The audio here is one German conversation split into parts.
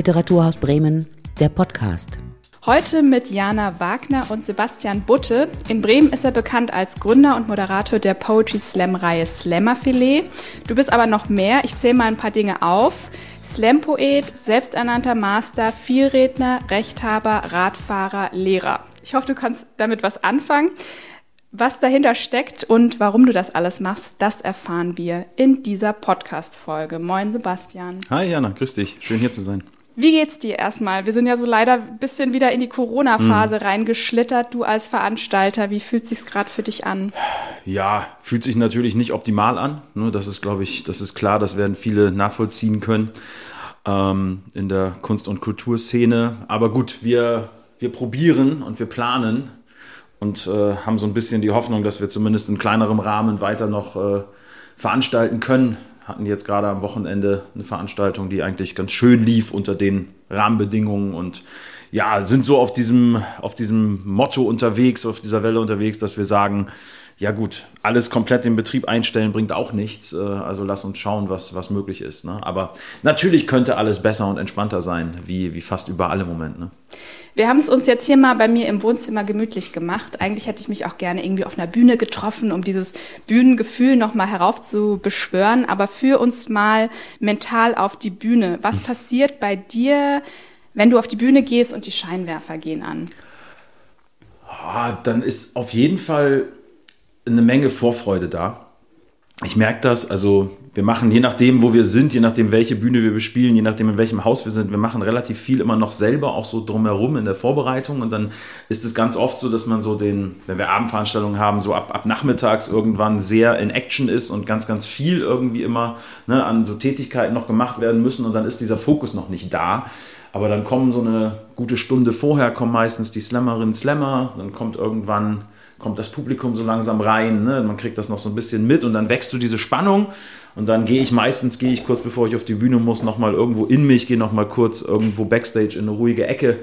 Literaturhaus Bremen, der Podcast. Heute mit Jana Wagner und Sebastian Butte. In Bremen ist er bekannt als Gründer und Moderator der Poetry-Slam-Reihe Slammerfilet. Du bist aber noch mehr, ich zähle mal ein paar Dinge auf. Slam-Poet, selbsternannter Master, Vielredner, Rechthaber, Radfahrer, Lehrer. Ich hoffe, du kannst damit was anfangen. Was dahinter steckt und warum du das alles machst, das erfahren wir in dieser Podcast-Folge. Moin Sebastian. Hi Jana, grüß dich. Schön hier zu sein. Wie geht's dir erstmal? Wir sind ja so leider ein bisschen wieder in die Corona-Phase reingeschlittert. Du als Veranstalter, wie fühlt sich's gerade für dich an? Ja, fühlt sich natürlich nicht optimal an. Das ist, glaube ich, das ist klar, das werden viele nachvollziehen können in der Kunst- und Kulturszene. Aber gut, wir probieren und wir planen und haben so ein bisschen die Hoffnung, dass wir zumindest in kleinerem Rahmen weiter noch veranstalten können. Hatten jetzt gerade am Wochenende eine Veranstaltung, die eigentlich ganz schön lief unter den Rahmenbedingungen und ja, sind so auf diesem Motto unterwegs, auf dieser Welle unterwegs, dass wir sagen, ja gut, alles komplett den Betrieb einstellen bringt auch nichts, also lass uns schauen, was möglich ist, ne? Aber natürlich könnte alles besser und entspannter sein, wie fast überall im Moment, ne? Wir haben es uns jetzt hier mal bei mir im Wohnzimmer gemütlich gemacht. Eigentlich hätte ich mich auch gerne irgendwie auf einer Bühne getroffen, um dieses Bühnengefühl nochmal heraufzubeschwören. Aber führ uns mal mental auf die Bühne. Was passiert bei dir, wenn du auf die Bühne gehst und die Scheinwerfer gehen an? Oh, dann ist auf jeden Fall eine Menge Vorfreude da. Ich merke das, also wir machen, je nachdem, wo wir sind, je nachdem, welche Bühne wir bespielen, je nachdem, in welchem Haus wir sind, wir machen relativ viel immer noch selber, auch so drumherum in der Vorbereitung. Und dann ist es ganz oft so, dass man so wenn wir Abendveranstaltungen haben, so ab nachmittags irgendwann sehr in Action ist und ganz, ganz viel irgendwie immer an so Tätigkeiten noch gemacht werden müssen. Und dann ist dieser Fokus noch nicht da. Aber dann kommen so eine gute Stunde vorher, kommen meistens die Slammerinnen, Slammer, dann kommt irgendwann... kommt das Publikum so langsam rein, ne? Man kriegt das noch so ein bisschen mit und dann wächst du diese Spannung und dann gehe ich kurz bevor ich auf die Bühne muss, nochmal irgendwo in mich, gehe nochmal kurz irgendwo Backstage in eine ruhige Ecke,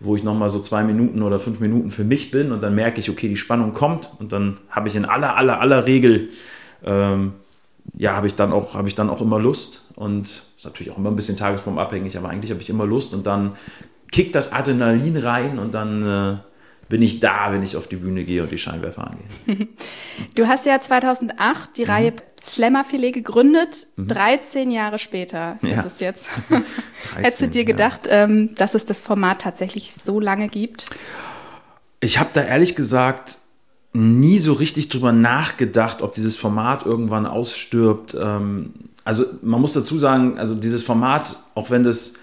wo ich nochmal so 2 Minuten oder 5 Minuten für mich bin und dann merke ich, okay, die Spannung kommt und dann habe ich in aller Regel, habe ich dann auch immer Lust und ist natürlich auch immer ein bisschen tagesformabhängig, aber eigentlich habe ich immer Lust und dann kickt das Adrenalin rein und dann... bin ich da, wenn ich auf die Bühne gehe und die Scheinwerfer angehen. Du hast ja 2008 die Reihe Slammerfilet gegründet, 13 Jahre später ist es jetzt. 13, hättest du dir gedacht, dass es das Format tatsächlich so lange gibt? Ich habe da ehrlich gesagt nie so richtig drüber nachgedacht, ob dieses Format irgendwann ausstirbt. Also man muss dazu sagen, also dieses Format, auch wenn das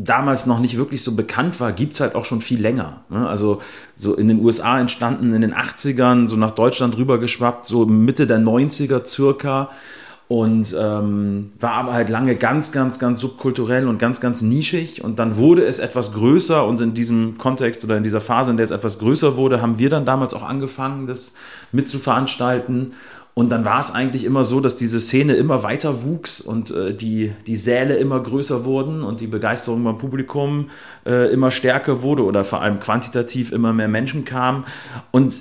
damals noch nicht wirklich so bekannt war, gibt's halt auch schon viel länger. Also so in den USA entstanden, in den 80ern, so nach Deutschland rübergeschwappt, so Mitte der 90er circa und war aber halt lange ganz, ganz, ganz subkulturell und ganz, ganz nischig und dann wurde es etwas größer und in diesem Kontext oder in dieser Phase, in der es etwas größer wurde, haben wir dann damals auch angefangen, das mitzuveranstalten. Und dann war es eigentlich immer so, dass diese Szene immer weiter wuchs und die Säle immer größer wurden und die Begeisterung beim Publikum immer stärker wurde oder vor allem quantitativ immer mehr Menschen kamen. Und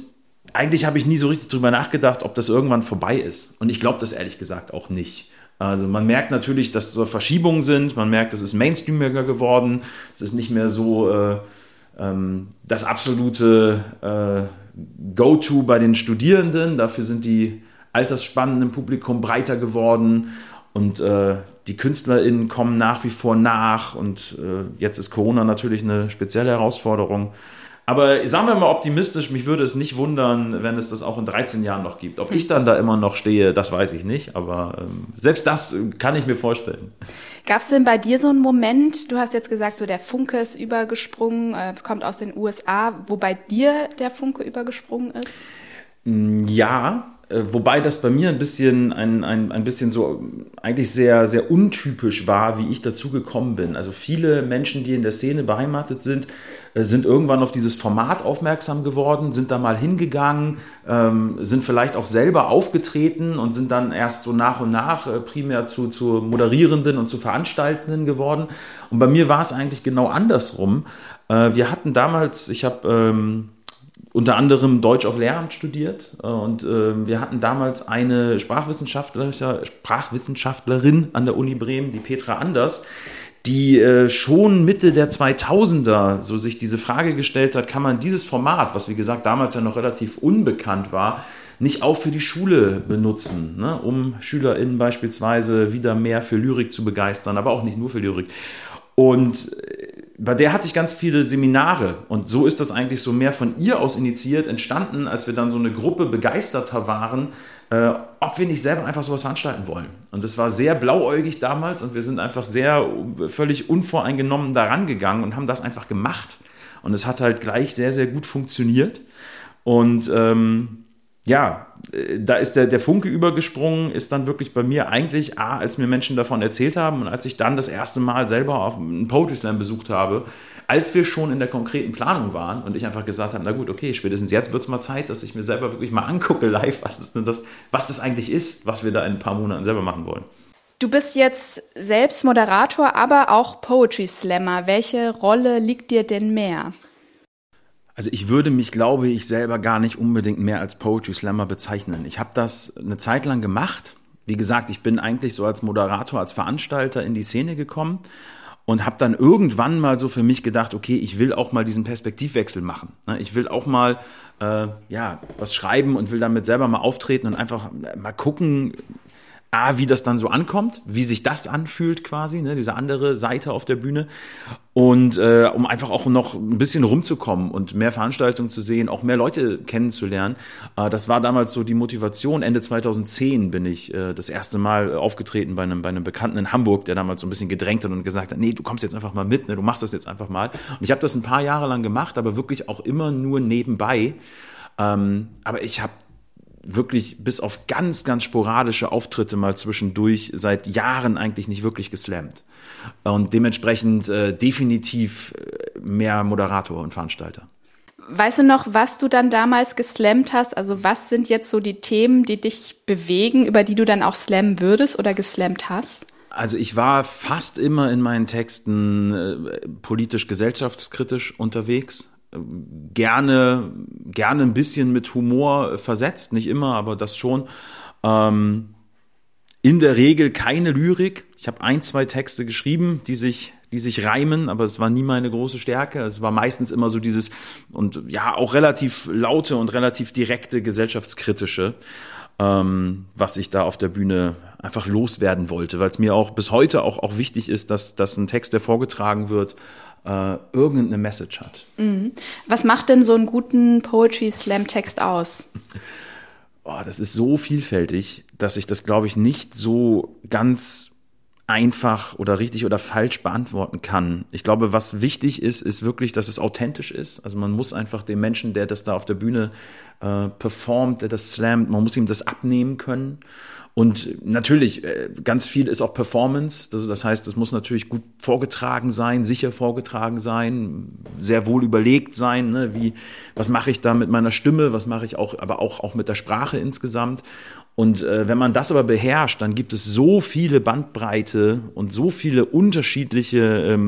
eigentlich habe ich nie so richtig drüber nachgedacht, ob das irgendwann vorbei ist. Und ich glaube das ehrlich gesagt auch nicht. Also man merkt natürlich, dass so Verschiebungen sind. Man merkt, es ist mainstreamiger geworden. Es ist nicht mehr so das absolute Go-To bei den Studierenden. Dafür sind die Altersspannen im Publikum breiter geworden und die KünstlerInnen kommen nach wie vor nach und jetzt ist Corona natürlich eine spezielle Herausforderung. Aber sagen wir mal optimistisch, mich würde es nicht wundern, wenn es das auch in 13 Jahren noch gibt. Ob ich dann da immer noch stehe, das weiß ich nicht, aber selbst das kann ich mir vorstellen. Gab es denn bei dir so einen Moment, du hast jetzt gesagt, so der Funke ist übergesprungen, es kommt aus den USA, wo bei dir der Funke übergesprungen ist? Ja, wobei das bei mir ein bisschen ein bisschen so eigentlich sehr, sehr untypisch war, wie ich dazu gekommen bin. Also viele Menschen, die in der Szene beheimatet sind, sind irgendwann auf dieses Format aufmerksam geworden, sind da mal hingegangen, sind vielleicht auch selber aufgetreten und sind dann erst so nach und nach primär zu Moderierenden und zu Veranstaltenden geworden. Und bei mir war es eigentlich genau andersrum. Wir hatten damals, ich habe... unter anderem Deutsch auf Lehramt studiert und wir hatten damals eine Sprachwissenschaftlerin an der Uni Bremen, die Petra Anders, die schon Mitte der 2000er so sich diese Frage gestellt hat, kann man dieses Format, was wie gesagt damals ja noch relativ unbekannt war, nicht auch für die Schule benutzen, ne? Um SchülerInnen beispielsweise wieder mehr für Lyrik zu begeistern, aber auch nicht nur für Lyrik. Und bei der hatte ich ganz viele Seminare und so ist das eigentlich so mehr von ihr aus initiiert entstanden, als wir dann so eine Gruppe Begeisterter waren, ob wir nicht selber einfach sowas veranstalten wollen. Und das war sehr blauäugig damals und wir sind einfach sehr völlig unvoreingenommen daran gegangen und haben das einfach gemacht. Und es hat halt gleich sehr, sehr gut funktioniert und ja, da ist der Funke übergesprungen, ist dann wirklich bei mir eigentlich, als mir Menschen davon erzählt haben und als ich dann das erste Mal selber auf einen Poetry Slam besucht habe, als wir schon in der konkreten Planung waren und ich einfach gesagt habe, na gut, okay, spätestens jetzt wird es mal Zeit, dass ich mir selber wirklich mal angucke live, was das eigentlich ist, was wir da in ein paar Monaten selber machen wollen. Du bist jetzt selbst Moderator, aber auch Poetry Slammer. Welche Rolle liegt dir denn mehr? Also ich würde mich, glaube ich, selber gar nicht unbedingt mehr als Poetry Slammer bezeichnen. Ich habe das eine Zeit lang gemacht. Wie gesagt, ich bin eigentlich so als Moderator, als Veranstalter in die Szene gekommen und habe dann irgendwann mal so für mich gedacht, okay, ich will auch mal diesen Perspektivwechsel machen. Ich will auch mal was schreiben und will damit selber mal auftreten und einfach mal gucken, wie das dann so ankommt, wie sich das anfühlt quasi, ne, diese andere Seite auf der Bühne und um einfach auch noch ein bisschen rumzukommen und mehr Veranstaltungen zu sehen, auch mehr Leute kennenzulernen. Das war damals so die Motivation. Ende 2010 bin ich das erste Mal aufgetreten bei einem Bekannten in Hamburg, der damals so ein bisschen gedrängt hat und gesagt hat, nee, du kommst jetzt einfach mal mit, ne, du machst das jetzt einfach mal. Und ich habe das ein paar Jahre lang gemacht, aber wirklich auch immer nur nebenbei. Aber ich habe wirklich bis auf ganz, ganz sporadische Auftritte mal zwischendurch seit Jahren eigentlich nicht wirklich geslammt. Und dementsprechend definitiv mehr Moderator und Veranstalter. Weißt du noch, was du dann damals geslammt hast? Also was sind jetzt so die Themen, die dich bewegen, über die du dann auch slammen würdest oder geslammt hast? Also ich war fast immer in meinen Texten politisch-gesellschaftskritisch unterwegs. Gerne ein bisschen mit Humor versetzt, nicht immer, aber das schon. In der Regel keine Lyrik. Ich habe 1, 2 Texte geschrieben, die sich reimen, aber es war nie meine große Stärke. Es war meistens immer so dieses und ja auch relativ laute und relativ direkte gesellschaftskritische, was ich da auf der Bühne einfach loswerden wollte, weil es mir auch bis heute auch wichtig ist, dass ein Text, der vorgetragen wird, irgendeine Message hat. Mhm. Was macht denn so einen guten Poetry-Slam-Text aus? Oh, das ist so vielfältig, dass ich das, glaube ich, nicht so ganz einfach oder richtig oder falsch beantworten kann. Ich glaube, was wichtig ist, ist wirklich, dass es authentisch ist. Also man muss einfach dem Menschen, der das da auf der Bühne performt, der das slammt, man muss ihm das abnehmen können. Und natürlich, ganz viel ist auch Performance. Das heißt, es muss natürlich gut vorgetragen sein, sicher vorgetragen sein, sehr wohl überlegt sein, ne? Wie, was mache ich da mit meiner Stimme, was mache ich aber auch mit der Sprache insgesamt. Und wenn man das aber beherrscht, dann gibt es so viele Bandbreite und so viele unterschiedliche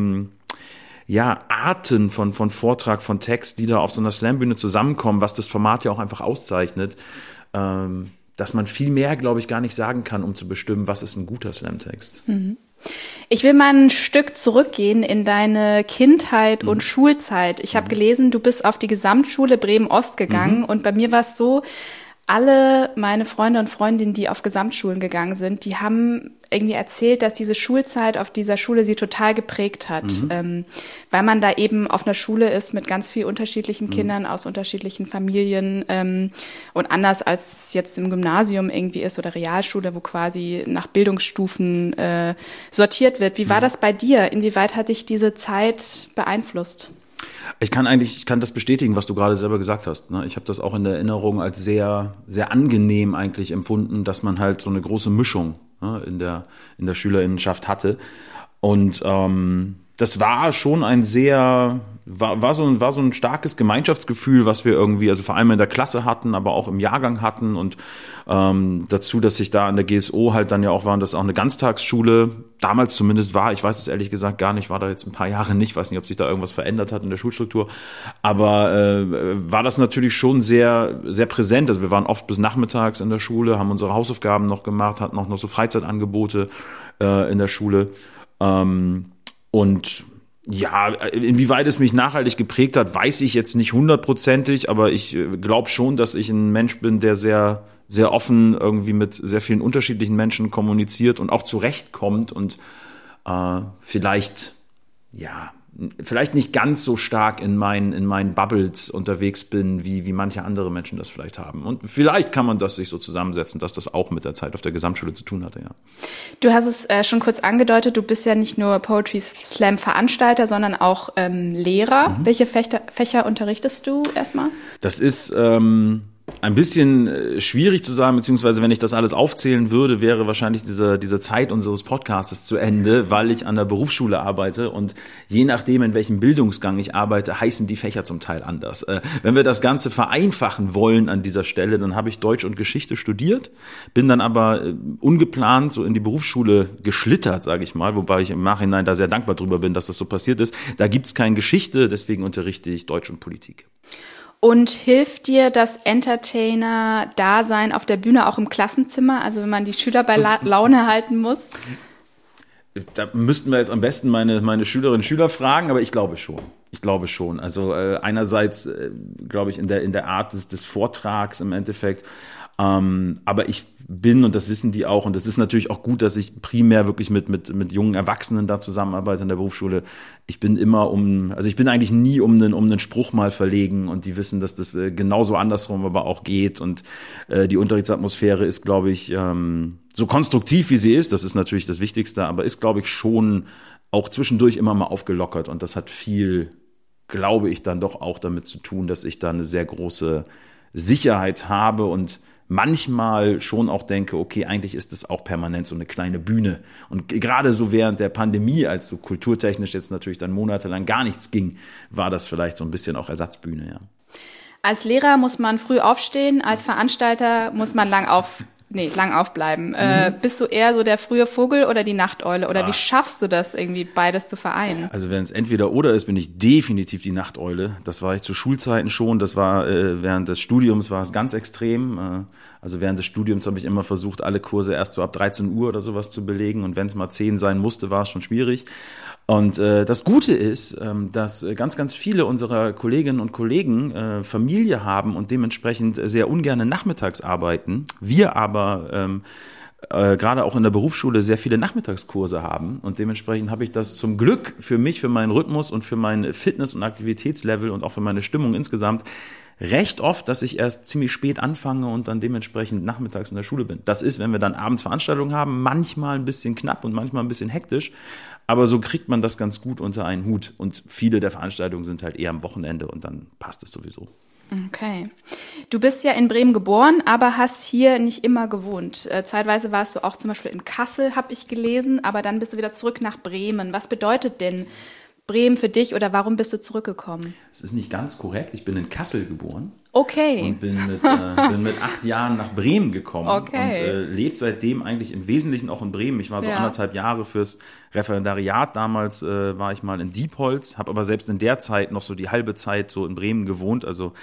Arten von Vortrag, von Text, die da auf so einer Slambühne zusammenkommen, was das Format ja auch einfach auszeichnet, dass man viel mehr, glaube ich, gar nicht sagen kann, um zu bestimmen, was ist ein guter Slam-Text. Mhm. Ich will mal ein Stück zurückgehen in deine Kindheit und Schulzeit. Ich habe gelesen, du bist auf die Gesamtschule Bremen-Ost gegangen und bei mir war es so, alle meine Freunde und Freundinnen, die auf Gesamtschulen gegangen sind, die haben irgendwie erzählt, dass diese Schulzeit auf dieser Schule sie total geprägt hat, weil man da eben auf einer Schule ist mit ganz vielen unterschiedlichen Kindern aus unterschiedlichen Familien und anders als es jetzt im Gymnasium irgendwie ist oder Realschule, wo quasi nach Bildungsstufen sortiert wird. Wie war das bei dir? Inwieweit hat dich diese Zeit beeinflusst? Ich kann das bestätigen, was du gerade selber gesagt hast. Ich habe das auch in der Erinnerung als sehr, sehr angenehm eigentlich empfunden, dass man halt so eine große Mischung in der Schülerinnenschaft hatte. Und das war schon ein sehr, war so ein starkes Gemeinschaftsgefühl, was wir irgendwie, also vor allem in der Klasse hatten, aber auch im Jahrgang hatten. Und dazu, dass ich da an der GSO halt dann ja auch war, und das auch eine Ganztagsschule damals zumindest war. Ich weiß es ehrlich gesagt gar nicht, war da jetzt ein paar Jahre nicht, weiß nicht, ob sich da irgendwas verändert hat in der Schulstruktur. Aber war das natürlich schon sehr, sehr präsent. Also wir waren oft bis nachmittags in der Schule, haben unsere Hausaufgaben noch gemacht, hatten auch noch so Freizeitangebote in der Schule. Und ja, inwieweit es mich nachhaltig geprägt hat, weiß ich jetzt nicht hundertprozentig, aber ich glaube schon, dass ich ein Mensch bin, der sehr, sehr offen irgendwie mit sehr vielen unterschiedlichen Menschen kommuniziert und auch zurechtkommt und vielleicht, ja, vielleicht nicht ganz so stark in meinen Bubbles unterwegs bin, wie manche andere Menschen das vielleicht haben. Und vielleicht kann man das sich so zusammensetzen, dass das auch mit der Zeit auf der Gesamtschule zu tun hatte, ja. Du hast es schon kurz angedeutet, du bist ja nicht nur Poetry Slam Veranstalter, sondern auch Lehrer. Mhm. Welche Fächer unterrichtest du erstmal? Das ist ein bisschen schwierig zu sagen, beziehungsweise wenn ich das alles aufzählen würde, wäre wahrscheinlich diese Zeit unseres Podcasts zu Ende, weil ich an der Berufsschule arbeite und je nachdem, in welchem Bildungsgang ich arbeite, heißen die Fächer zum Teil anders. Wenn wir das Ganze vereinfachen wollen an dieser Stelle, dann habe ich Deutsch und Geschichte studiert, bin dann aber ungeplant so in die Berufsschule geschlittert, sage ich mal, wobei ich im Nachhinein da sehr dankbar drüber bin, dass das so passiert ist. Da gibt's keine Geschichte, deswegen unterrichte ich Deutsch und Politik. Und hilft dir das Entertainer-Dasein auf der Bühne auch im Klassenzimmer, also wenn man die Schüler bei Laune halten muss? Da müssten wir jetzt am besten meine Schülerinnen und Schüler fragen, aber ich glaube schon. Also einerseits, glaube ich, in der Art des Vortrags im Endeffekt, aber ich bin, und das wissen die auch, und das ist natürlich auch gut, dass ich primär wirklich mit jungen Erwachsenen da zusammenarbeite in der Berufsschule. Ich bin eigentlich nie um einen Spruch mal verlegen, und die wissen, dass das genauso andersrum aber auch geht, und die Unterrichtsatmosphäre ist, glaube ich, so konstruktiv wie sie ist, das ist natürlich das Wichtigste, aber ist, glaube ich, schon auch zwischendurch immer mal aufgelockert, und das hat viel, glaube ich, dann doch auch damit zu tun, dass ich da eine sehr große Sicherheit habe und manchmal schon auch denke, okay, eigentlich ist es auch permanent so eine kleine Bühne. Und gerade so während der Pandemie, als so kulturtechnisch jetzt natürlich dann monatelang gar nichts ging, war das vielleicht so ein bisschen auch Ersatzbühne, ja. Als Lehrer muss man früh aufstehen, als Veranstalter muss man lang aufbleiben. Mhm. Bist du eher so der frühe Vogel oder die Nachteule? Oder wie schaffst du das irgendwie, beides zu vereinen? Also wenn es entweder oder ist, bin ich definitiv die Nachteule. Das war ich zu Schulzeiten schon. Das war während des Studiums war es ganz extrem. Also während des Studiums habe ich immer versucht, alle Kurse erst so ab 13 Uhr oder sowas zu belegen. Und wenn es mal 10 sein musste, war es schon schwierig. Und das Gute ist, dass ganz, ganz viele unserer Kolleginnen und Kollegen Familie haben und dementsprechend sehr ungerne nachmittags arbeiten. Wir aber gerade auch in der Berufsschule sehr viele Nachmittagskurse haben. Und dementsprechend habe ich das zum Glück für mich, für meinen Rhythmus und für mein Fitness- und Aktivitätslevel und auch für meine Stimmung insgesamt recht oft, dass ich erst ziemlich spät anfange und dann dementsprechend nachmittags in der Schule bin. Das ist, wenn wir dann abends Veranstaltungen haben, manchmal ein bisschen knapp und manchmal ein bisschen hektisch, aber so kriegt man das ganz gut unter einen Hut. Und viele der Veranstaltungen sind halt eher am Wochenende und dann passt es sowieso. Okay. Du bist ja in Bremen geboren, aber hast hier nicht immer gewohnt. Zeitweise warst du auch zum Beispiel in Kassel, habe ich gelesen, aber dann bist du wieder zurück nach Bremen. Was bedeutet denn Bremen für dich oder warum bist du zurückgekommen? Das ist nicht ganz korrekt. Ich bin in Kassel geboren. Okay. Und bin mit 8 Jahren nach Bremen gekommen. Okay. Und lebe seitdem eigentlich im Wesentlichen auch in Bremen. Ich war so 1,5 Jahre fürs Referendariat. Damals war ich mal in Diepholz, habe aber selbst in der Zeit noch so die halbe Zeit so in Bremen gewohnt. Also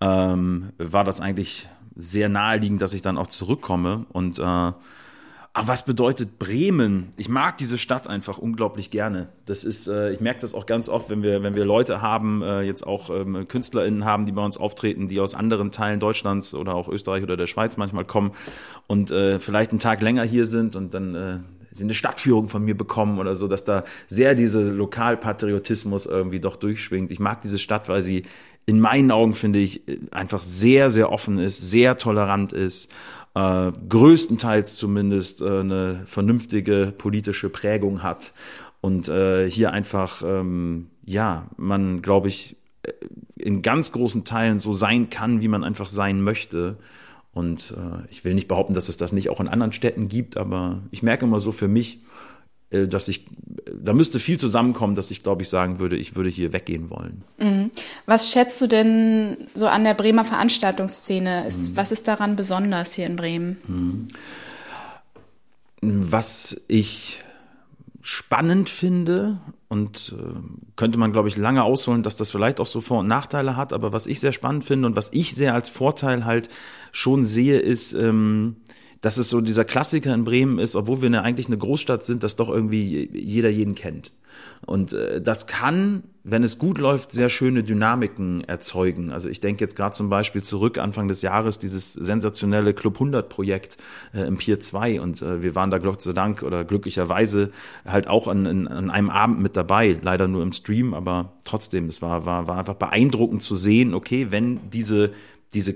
war das eigentlich sehr naheliegend, dass ich dann auch zurückkomme. Und aber was bedeutet Bremen? Ich mag diese Stadt einfach unglaublich gerne. Das ist, ich merke das auch ganz oft, wenn wir Leute haben, jetzt auch KünstlerInnen haben, die bei uns auftreten, die aus anderen Teilen Deutschlands oder auch Österreich oder der Schweiz manchmal kommen und vielleicht einen Tag länger hier sind und dann eine Stadtführung von mir bekommen oder so, dass da sehr dieser Lokalpatriotismus irgendwie doch durchschwingt. Ich mag diese Stadt, weil sie in meinen Augen, finde ich, einfach sehr, sehr offen ist, sehr tolerant ist, größtenteils zumindest eine vernünftige politische Prägung hat und hier einfach, man, glaube ich, in ganz großen Teilen so sein kann, wie man einfach sein möchte. Und ich will nicht behaupten, dass es das nicht auch in anderen Städten gibt, aber ich merke immer so für mich, dass da müsste viel zusammenkommen, dass ich, glaube ich, sagen würde, ich würde hier weggehen wollen. Mhm. Was schätzt du denn so an der Bremer Veranstaltungsszene? Was ist daran besonders hier in Bremen? Mhm. Was ich spannend finde, und könnte man, glaube ich, lange ausholen, dass das vielleicht auch so Vor- und Nachteile hat, aber was ich sehr spannend finde und was ich sehr als Vorteil halt schon sehe, ist, dass es so dieser Klassiker in Bremen ist, obwohl wir eigentlich eine Großstadt sind, dass doch irgendwie jeder jeden kennt. Und das kann, wenn es gut läuft, sehr schöne Dynamiken erzeugen. Also ich denke jetzt gerade zum Beispiel zurück Anfang des Jahres, dieses sensationelle Club 100 Projekt im Pier 2. Und wir waren da Gott sei Dank oder glücklicherweise halt auch an einem Abend mit dabei. Leider nur im Stream, aber trotzdem, es war einfach beeindruckend zu sehen, okay, wenn diese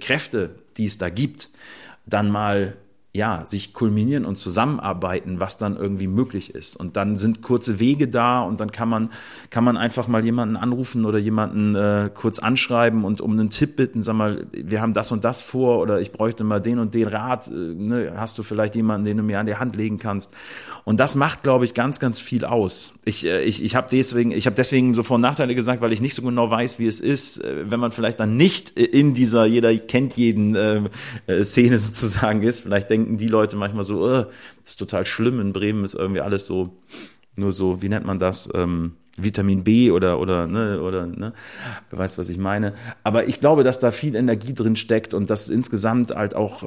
Kräfte, die es da gibt, dann mal ja, sich kulminieren und zusammenarbeiten, was dann irgendwie möglich ist. Und dann sind kurze Wege da und dann kann man einfach mal jemanden anrufen oder jemanden kurz anschreiben und um einen Tipp bitten, sag mal, wir haben das und das vor oder ich bräuchte mal den und den Rat, ne? Hast du vielleicht jemanden, den du mir an die Hand legen kannst? Und das macht, glaube ich, ganz, ganz viel aus. Ich habe deswegen so Vor- und Nachteile gesagt, weil ich nicht so genau weiß, wie es ist, wenn man vielleicht dann nicht in dieser jeder kennt jeden Szene sozusagen ist, vielleicht denken die Leute manchmal so, das ist total schlimm, in Bremen ist irgendwie alles so, nur so, wie nennt man das, Vitamin B oder, du weißt, was ich meine. Aber ich glaube, dass da viel Energie drin steckt und dass insgesamt halt auch,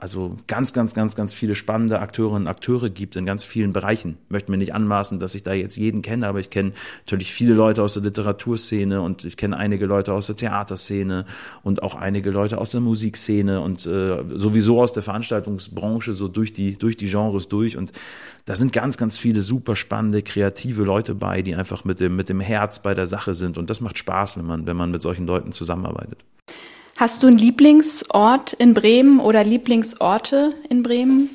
also ganz, ganz, ganz, ganz viele spannende Akteurinnen und Akteure gibt in ganz vielen Bereichen. Ich möchte mir nicht anmaßen, dass ich da jetzt jeden kenne, aber ich kenne natürlich viele Leute aus der Literaturszene und ich kenne einige Leute aus der Theaterszene und auch einige Leute aus der Musikszene und sowieso aus der Veranstaltungsbranche so durch die Genres durch. Und da sind ganz, ganz viele super spannende, kreative Leute bei, die einfach mit dem Herz bei der Sache sind. Und das macht Spaß, wenn man mit solchen Leuten zusammenarbeitet. Hast du einen Lieblingsort in Bremen oder Lieblingsorte in Bremen?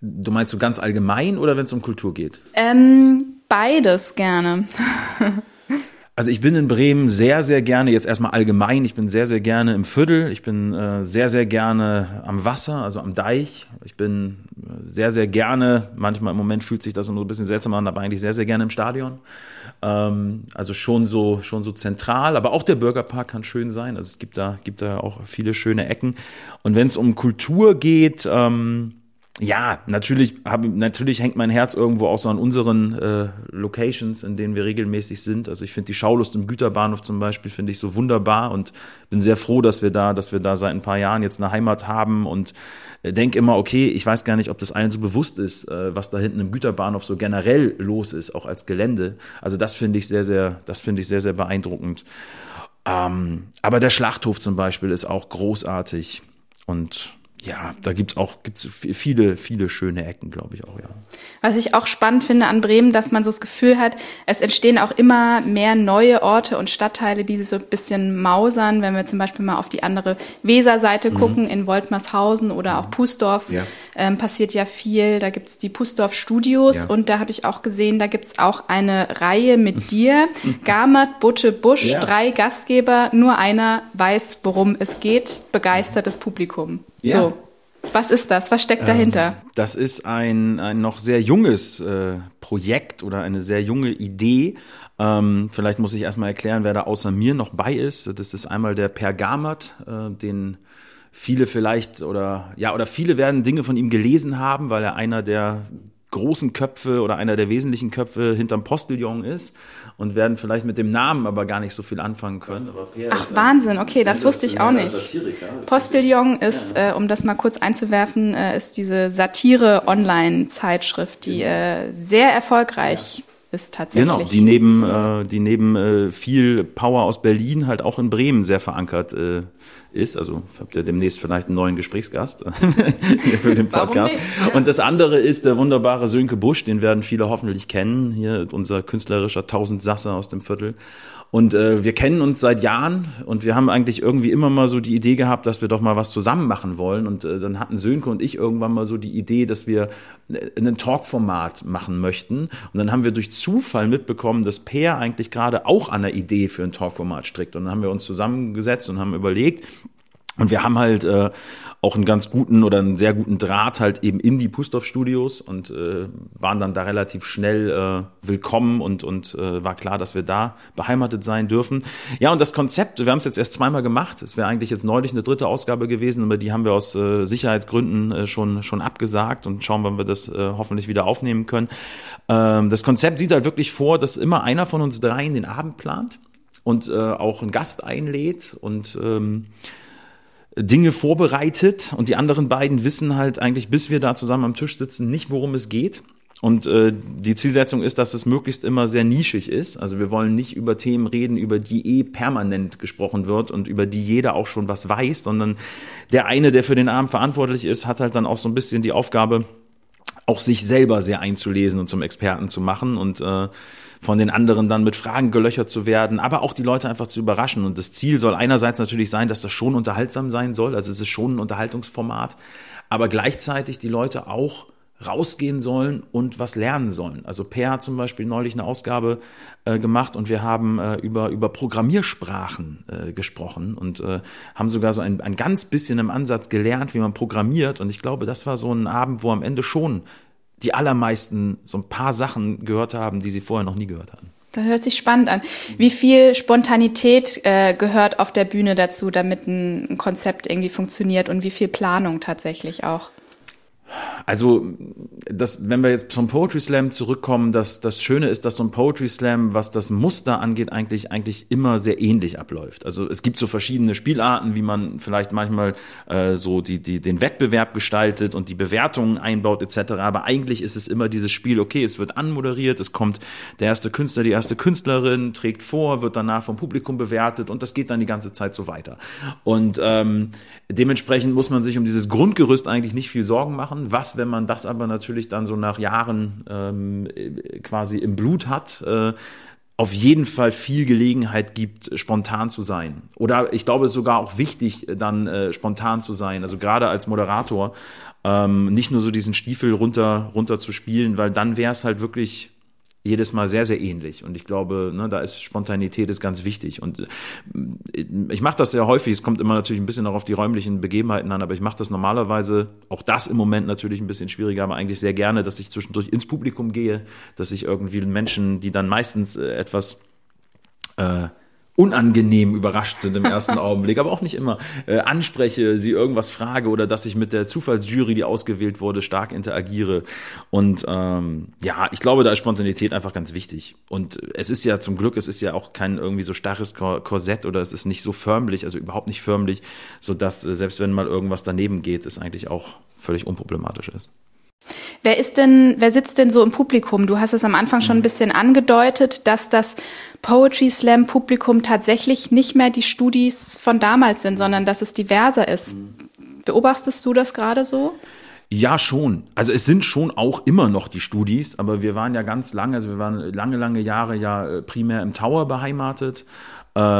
Du meinst so ganz allgemein oder wenn es um Kultur geht? Beides gerne. Also ich bin in Bremen sehr, sehr gerne, jetzt erstmal allgemein, ich bin sehr, sehr gerne im Viertel, ich bin sehr, sehr gerne am Wasser, also am Deich, ich bin sehr, sehr gerne, manchmal im Moment fühlt sich das so ein bisschen seltsam an, aber eigentlich sehr, sehr gerne im Stadion, also schon so zentral, aber auch der Bürgerpark kann schön sein, also es gibt da auch viele schöne Ecken. Und wenn es um Kultur geht, ja, natürlich hängt mein Herz irgendwo auch so an unseren Locations, in denen wir regelmäßig sind. Also ich finde die Schaulust im Güterbahnhof zum Beispiel finde ich so wunderbar und bin sehr froh, dass wir da seit ein paar Jahren jetzt eine Heimat haben und denke immer, okay, ich weiß gar nicht, ob das allen so bewusst ist, was da hinten im Güterbahnhof so generell los ist, auch als Gelände. Also das finde ich sehr, sehr beeindruckend. Aber der Schlachthof zum Beispiel ist auch großartig und ja, da gibt's viele, viele schöne Ecken, glaube ich auch, ja. Was ich auch spannend finde an Bremen, dass man so das Gefühl hat, es entstehen auch immer mehr neue Orte und Stadtteile, die sich so ein bisschen mausern. Wenn wir zum Beispiel mal auf die andere Weserseite gucken, in Woltmarshausen oder auch Pusdorf, passiert ja viel. Da gibt's die Pusdorf Studios und da habe ich auch gesehen, da gibt's auch eine Reihe mit dir. Garmert, Butte, Busch, 3 Gastgeber, nur einer weiß, worum es geht, begeistertes Publikum. Ja. So, was ist das? Was steckt dahinter? Das ist ein noch sehr junges Projekt oder eine sehr junge Idee. Vielleicht muss ich erstmal erklären, wer da außer mir noch bei ist. Das ist einmal der Per Garmert, den viele vielleicht oder viele werden Dinge von ihm gelesen haben, weil er einer der großen Köpfe oder einer der wesentlichen Köpfe hinterm Postillon ist und werden vielleicht mit dem Namen aber gar nicht so viel anfangen können. Aber Per ist Wahnsinn, okay, das wusste ich auch nicht. Postillon ist, um das mal kurz einzuwerfen, ist diese Satire-Online-Zeitschrift, die sehr erfolgreich ist tatsächlich. Genau, die neben viel Power aus Berlin halt auch in Bremen sehr verankert ist. Also habt ihr demnächst vielleicht einen neuen Gesprächsgast hier für den Podcast. Ja. Und das andere ist der wunderbare Sönke Busch, den werden viele hoffentlich kennen, hier unser künstlerischer Tausendsasser aus dem Viertel. Und wir kennen uns seit Jahren und wir haben eigentlich irgendwie immer mal so die Idee gehabt, dass wir doch mal was zusammen machen wollen. Und dann hatten Sönke und ich irgendwann mal so die Idee, dass wir ein Talkformat machen möchten. Und dann haben wir durch Zufall mitbekommen, dass Per eigentlich gerade auch an der Idee für ein Talkformat strickt. Und dann haben wir uns zusammengesetzt und haben überlegt. Und wir haben halt auch einen ganz guten oder einen sehr guten Draht halt eben in die Pusdorf Studios und waren dann da relativ schnell willkommen und war klar, dass wir da beheimatet sein dürfen. Ja, und das Konzept, wir haben es jetzt erst zweimal gemacht. Es wäre eigentlich jetzt neulich eine dritte Ausgabe gewesen, aber die haben wir aus Sicherheitsgründen schon abgesagt und schauen, wann wir das hoffentlich wieder aufnehmen können. Das Konzept sieht halt wirklich vor, dass immer einer von uns dreien den Abend plant und auch einen Gast einlädt und Dinge vorbereitet und die anderen beiden wissen halt eigentlich, bis wir da zusammen am Tisch sitzen, nicht, worum es geht. Und die Zielsetzung ist, dass es möglichst immer sehr nischig ist. Also wir wollen nicht über Themen reden, über die permanent gesprochen wird und über die jeder auch schon was weiß, sondern der eine, der für den Abend verantwortlich ist, hat halt dann auch so ein bisschen die Aufgabe, auch sich selber sehr einzulesen und zum Experten zu machen und von den anderen dann mit Fragen gelöchert zu werden, aber auch die Leute einfach zu überraschen. Und das Ziel soll einerseits natürlich sein, dass das schon unterhaltsam sein soll, also es ist schon ein Unterhaltungsformat, aber gleichzeitig die Leute auch rausgehen sollen und was lernen sollen. Also Per hat zum Beispiel neulich eine Ausgabe gemacht und wir haben über Programmiersprachen gesprochen und haben sogar so ein ganz bisschen im Ansatz gelernt, wie man programmiert. Und ich glaube, das war so ein Abend, wo am Ende schon die allermeisten so ein paar Sachen gehört haben, die sie vorher noch nie gehört hatten. Das hört sich spannend an. Wie viel Spontanität gehört auf der Bühne dazu, damit ein Konzept irgendwie funktioniert, und wie viel Planung tatsächlich auch? Also, wenn wir jetzt zum Poetry Slam zurückkommen, das Schöne ist, dass so ein Poetry Slam, was das Muster angeht, eigentlich immer sehr ähnlich abläuft. Also es gibt so verschiedene Spielarten, wie man vielleicht manchmal so den Wettbewerb gestaltet und die Bewertungen einbaut etc. Aber eigentlich ist es immer dieses Spiel, okay, es wird anmoderiert, es kommt der erste Künstler, die erste Künstlerin, trägt vor, wird danach vom Publikum bewertet und das geht dann die ganze Zeit so weiter. Und dementsprechend muss man sich um dieses Grundgerüst eigentlich nicht viel Sorgen machen. Was, wenn man das aber natürlich dann so nach Jahren quasi im Blut hat, auf jeden Fall viel Gelegenheit gibt, spontan zu sein. Oder ich glaube, es ist sogar auch wichtig, dann spontan zu sein. Also gerade als Moderator nicht nur so diesen Stiefel runter zu spielen, weil dann wäre es halt wirklich jedes Mal sehr, sehr ähnlich. Und ich glaube, da ist Spontanität ist ganz wichtig. Und ich mache das sehr häufig. Es kommt immer natürlich ein bisschen auch auf die räumlichen Begebenheiten an, aber ich mache das normalerweise, auch das im Moment natürlich ein bisschen schwieriger, aber eigentlich sehr gerne, dass ich zwischendurch ins Publikum gehe, dass ich irgendwie Menschen, die dann meistens etwas unangenehm überrascht sind im ersten Augenblick, aber auch nicht immer, anspreche, sie irgendwas frage oder dass ich mit der Zufallsjury, die ausgewählt wurde, stark interagiere. Und ich glaube, da ist Spontanität einfach ganz wichtig. Und es ist ja zum Glück, es ist ja auch kein irgendwie so starres Korsett oder es ist nicht so förmlich, also überhaupt nicht förmlich, sodass selbst wenn mal irgendwas daneben geht, es eigentlich auch völlig unproblematisch ist. Wer sitzt denn so im Publikum? Du hast es am Anfang schon ein bisschen angedeutet, dass das Poetry Slam Publikum tatsächlich nicht mehr die Studis von damals sind, sondern dass es diverser ist. Beobachtest du das gerade so? Ja, schon. Also es sind schon auch immer noch die Studis, aber wir waren ja lange Jahre ja primär im Tower beheimatet,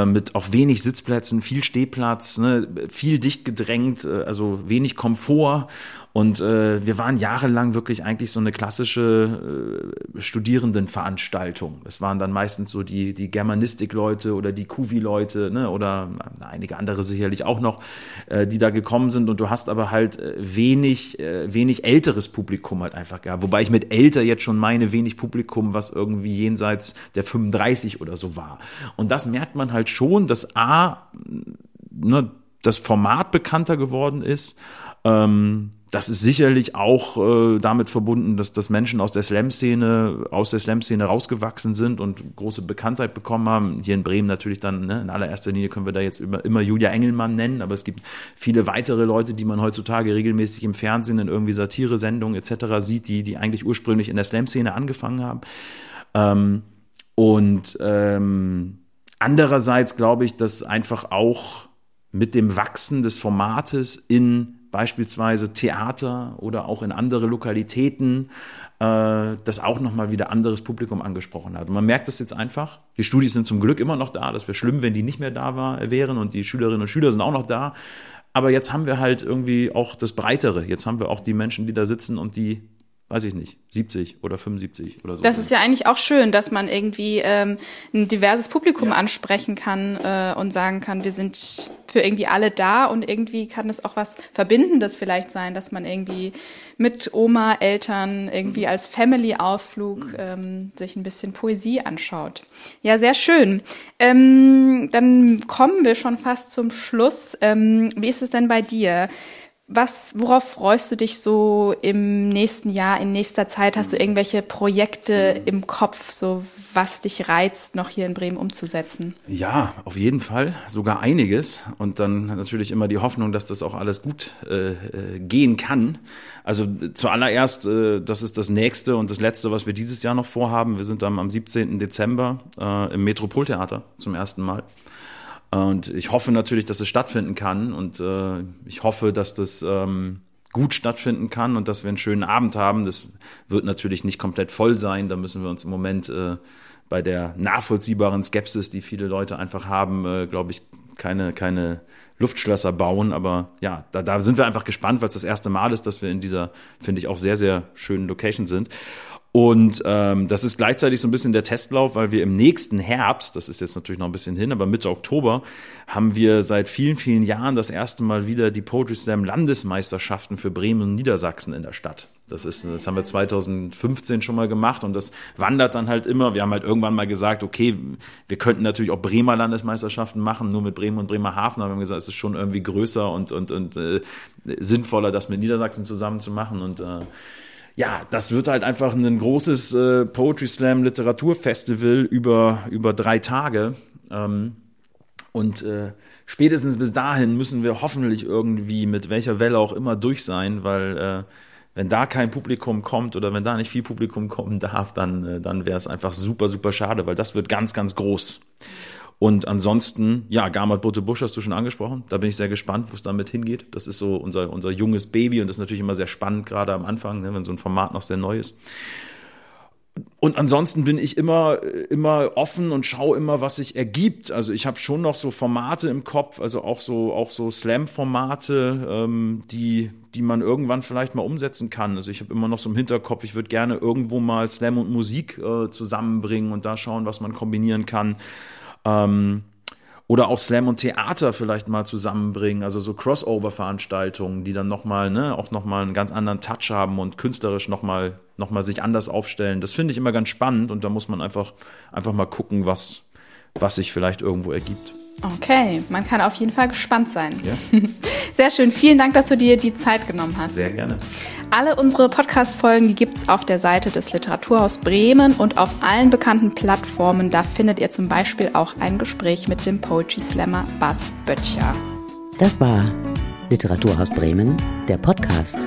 mit auch wenig Sitzplätzen, viel Stehplatz, viel dicht gedrängt, also wenig Komfort. Und wir waren jahrelang wirklich eigentlich so eine klassische Studierendenveranstaltung. Das waren dann meistens so die Germanistik-Leute oder die Kuvi-Leute oder einige andere sicherlich auch noch, die da gekommen sind. Und du hast aber halt wenig älteres Publikum halt einfach gehabt. Wobei ich mit älter jetzt schon meine wenig Publikum, was irgendwie jenseits der 35 oder so war. Und das merkt man halt schon, dass das Format bekannter geworden ist. Das ist sicherlich auch damit verbunden, dass Menschen aus der Slam-Szene rausgewachsen sind und große Bekanntheit bekommen haben. Hier in Bremen natürlich dann, in allererster Linie können wir da jetzt immer Julia Engelmann nennen, aber es gibt viele weitere Leute, die man heutzutage regelmäßig im Fernsehen in irgendwie Satire-Sendungen etc. sieht, die eigentlich ursprünglich in der Slam-Szene angefangen haben. Andererseits glaube ich, dass einfach auch mit dem Wachsen des Formates in beispielsweise Theater oder auch in andere Lokalitäten, das auch nochmal wieder anderes Publikum angesprochen hat. Und man merkt das jetzt einfach. Die Studis sind zum Glück immer noch da. Das wäre schlimm, wenn die nicht mehr da wären. Und die Schülerinnen und Schüler sind auch noch da. Aber jetzt haben wir halt irgendwie auch das Breitere. Jetzt haben wir auch die Menschen, die da sitzen und die, weiß ich nicht, 70 oder 75 oder so. Das ist ja eigentlich auch schön, dass man irgendwie ein diverses Publikum ansprechen kann und sagen kann, wir sind für irgendwie alle da, und irgendwie kann das auch was Verbindendes vielleicht sein, dass man irgendwie mit Oma, Eltern irgendwie als Family-Ausflug sich ein bisschen Poesie anschaut. Ja, sehr schön. Dann kommen wir schon fast zum Schluss. Wie ist es denn bei dir? Worauf freust du dich so im nächsten Jahr, in nächster Zeit? Hast du irgendwelche Projekte im Kopf, so was dich reizt, noch hier in Bremen umzusetzen? Ja, auf jeden Fall, sogar einiges. Und dann natürlich immer die Hoffnung, dass das auch alles gut gehen kann. Also zuallererst, das ist das Nächste und das Letzte, was wir dieses Jahr noch vorhaben. Wir sind dann am 17. Dezember im Metropoltheater zum ersten Mal. Und ich hoffe natürlich, dass es stattfinden kann und ich hoffe, dass das gut stattfinden kann und dass wir einen schönen Abend haben. Das wird natürlich nicht komplett voll sein, da müssen wir uns im Moment bei der nachvollziehbaren Skepsis, die viele Leute einfach haben, glaube ich, keine Luftschlösser bauen. Aber ja, da sind wir einfach gespannt, weil es das erste Mal ist, dass wir in dieser, finde ich, auch sehr, sehr schönen Location sind. Und das ist gleichzeitig so ein bisschen der Testlauf, weil wir im nächsten Herbst, das ist jetzt natürlich noch ein bisschen hin, aber Mitte Oktober, haben wir seit vielen, vielen Jahren das erste Mal wieder die Poetry Slam Landesmeisterschaften für Bremen und Niedersachsen in der Stadt. Das haben wir 2015 schon mal gemacht und das wandert dann halt immer. Wir haben halt irgendwann mal gesagt, okay, wir könnten natürlich auch Bremer Landesmeisterschaften machen, nur mit Bremen und Bremerhaven. Aber wir haben gesagt, es ist schon irgendwie größer und sinnvoller, das mit Niedersachsen zusammen zu machen und ja, das wird halt einfach ein großes Poetry Slam Literaturfestival über 3 Tage. Spätestens bis dahin müssen wir hoffentlich irgendwie mit welcher Welle auch immer durch sein, weil wenn da kein Publikum kommt oder wenn da nicht viel Publikum kommen darf, dann wäre es einfach super, super schade, weil das wird ganz, ganz groß. Und ansonsten, ja, Garmert, Butte, Busch hast du schon angesprochen. Da bin ich sehr gespannt, wo es damit hingeht. Das ist so unser junges Baby und das ist natürlich immer sehr spannend, gerade am Anfang, ne, wenn so ein Format noch sehr neu ist. Und ansonsten bin ich immer offen und schaue immer, was sich ergibt. Also ich habe schon noch so Formate im Kopf, also auch so Slam-Formate, die man irgendwann vielleicht mal umsetzen kann. Also ich habe immer noch so im Hinterkopf, ich würde gerne irgendwo mal Slam und Musik zusammenbringen und da schauen, was man kombinieren kann. Oder auch Slam und Theater vielleicht mal zusammenbringen, also so Crossover-Veranstaltungen, die dann nochmal, ne, auch nochmal einen ganz anderen Touch haben und künstlerisch nochmal sich anders aufstellen. Das finde ich immer ganz spannend und da muss man einfach mal gucken, was sich vielleicht irgendwo ergibt. Okay, man kann auf jeden Fall gespannt sein. Ja. Sehr schön, vielen Dank, dass du dir die Zeit genommen hast. Sehr gerne. Alle unsere Podcast-Folgen gibt es auf der Seite des Literaturhaus Bremen und auf allen bekannten Plattformen. Da findet ihr zum Beispiel auch ein Gespräch mit dem Poetry Slammer Bas Böttcher. Das war Literaturhaus Bremen, der Podcast.